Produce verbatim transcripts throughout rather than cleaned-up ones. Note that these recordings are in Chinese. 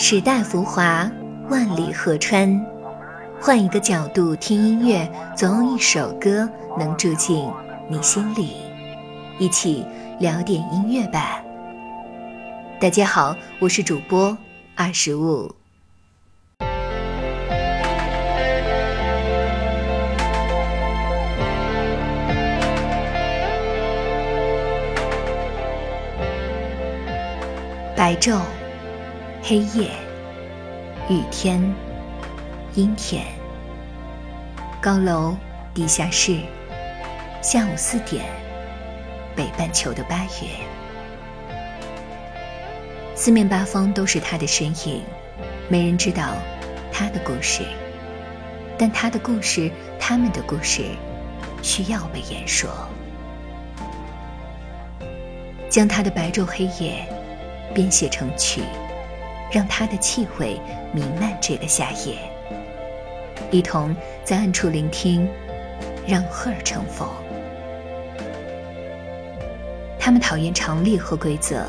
时代浮华，万里河川。换一个角度听音乐，总有一首歌能住进你心里。一起聊点音乐吧。大家好，我是主播二十五。白昼，黑夜，雨天，阴天，高楼地下室，下午四点，北半球的八月，四面八方都是他的身影，没人知道他的故事，但他的故事，他们的故事，需要被言说。将他的白昼黑夜编写成曲，让它的气味弥漫这个夏夜，一同在暗处聆听，让 Her 成风。他们讨厌常例和规则，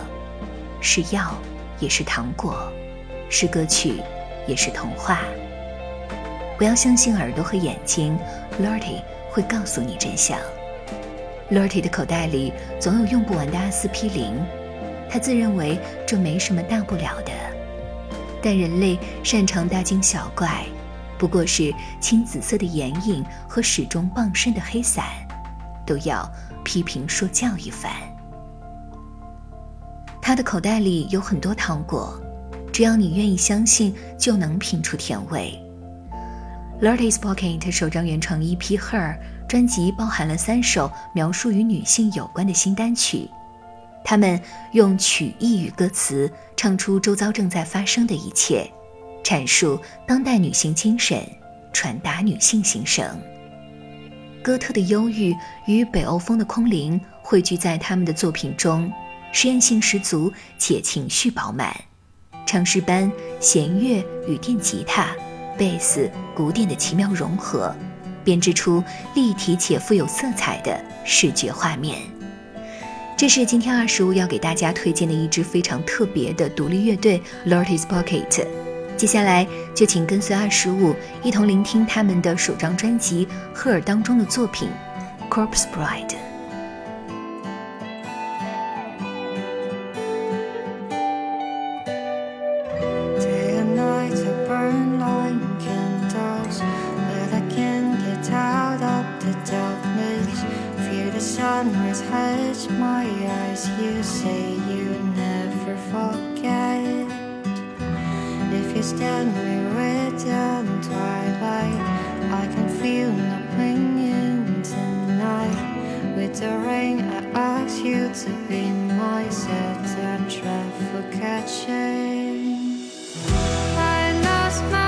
是药也是糖果，是歌曲也是童话。不要相信耳朵和眼睛， Lordy 会告诉你真相。 Lordy 的口袋里总有用不完的阿司匹林，他自认为这没什么大不了的，但人类擅长大惊小怪，不过是青紫色的眼影和始终傍身的黑伞，都要批评说教一番。他的口袋里有很多糖果，只要你愿意相信，就能品出甜味。Lordy's Pocket 首张原创 E P Her 专辑包含了三首描述与女性有关的新单曲。他们用曲艺与歌词唱出周遭正在发生的一切，阐述当代女性精神，传达女性心声。哥特的忧郁与北欧风的空灵汇聚在他们的作品中，实验性十足且情绪饱满。唱诗班、弦乐与电吉他、贝斯、古典的奇妙融合，编织出立体且富有色彩的视觉画面。这是今天二十五要给大家推荐的一支非常特别的独立乐队 Lordy's Pocket。 接下来就请跟随二十五一同聆听他们的首张专辑 Her 当中的作品 Corpse Bride。Sunrise hides my eyes. You say you never forget. If you stand me with your twilight, I can feel no clinging tonight. With the rain, I ask you to be myself. Time travel catching. I lost my.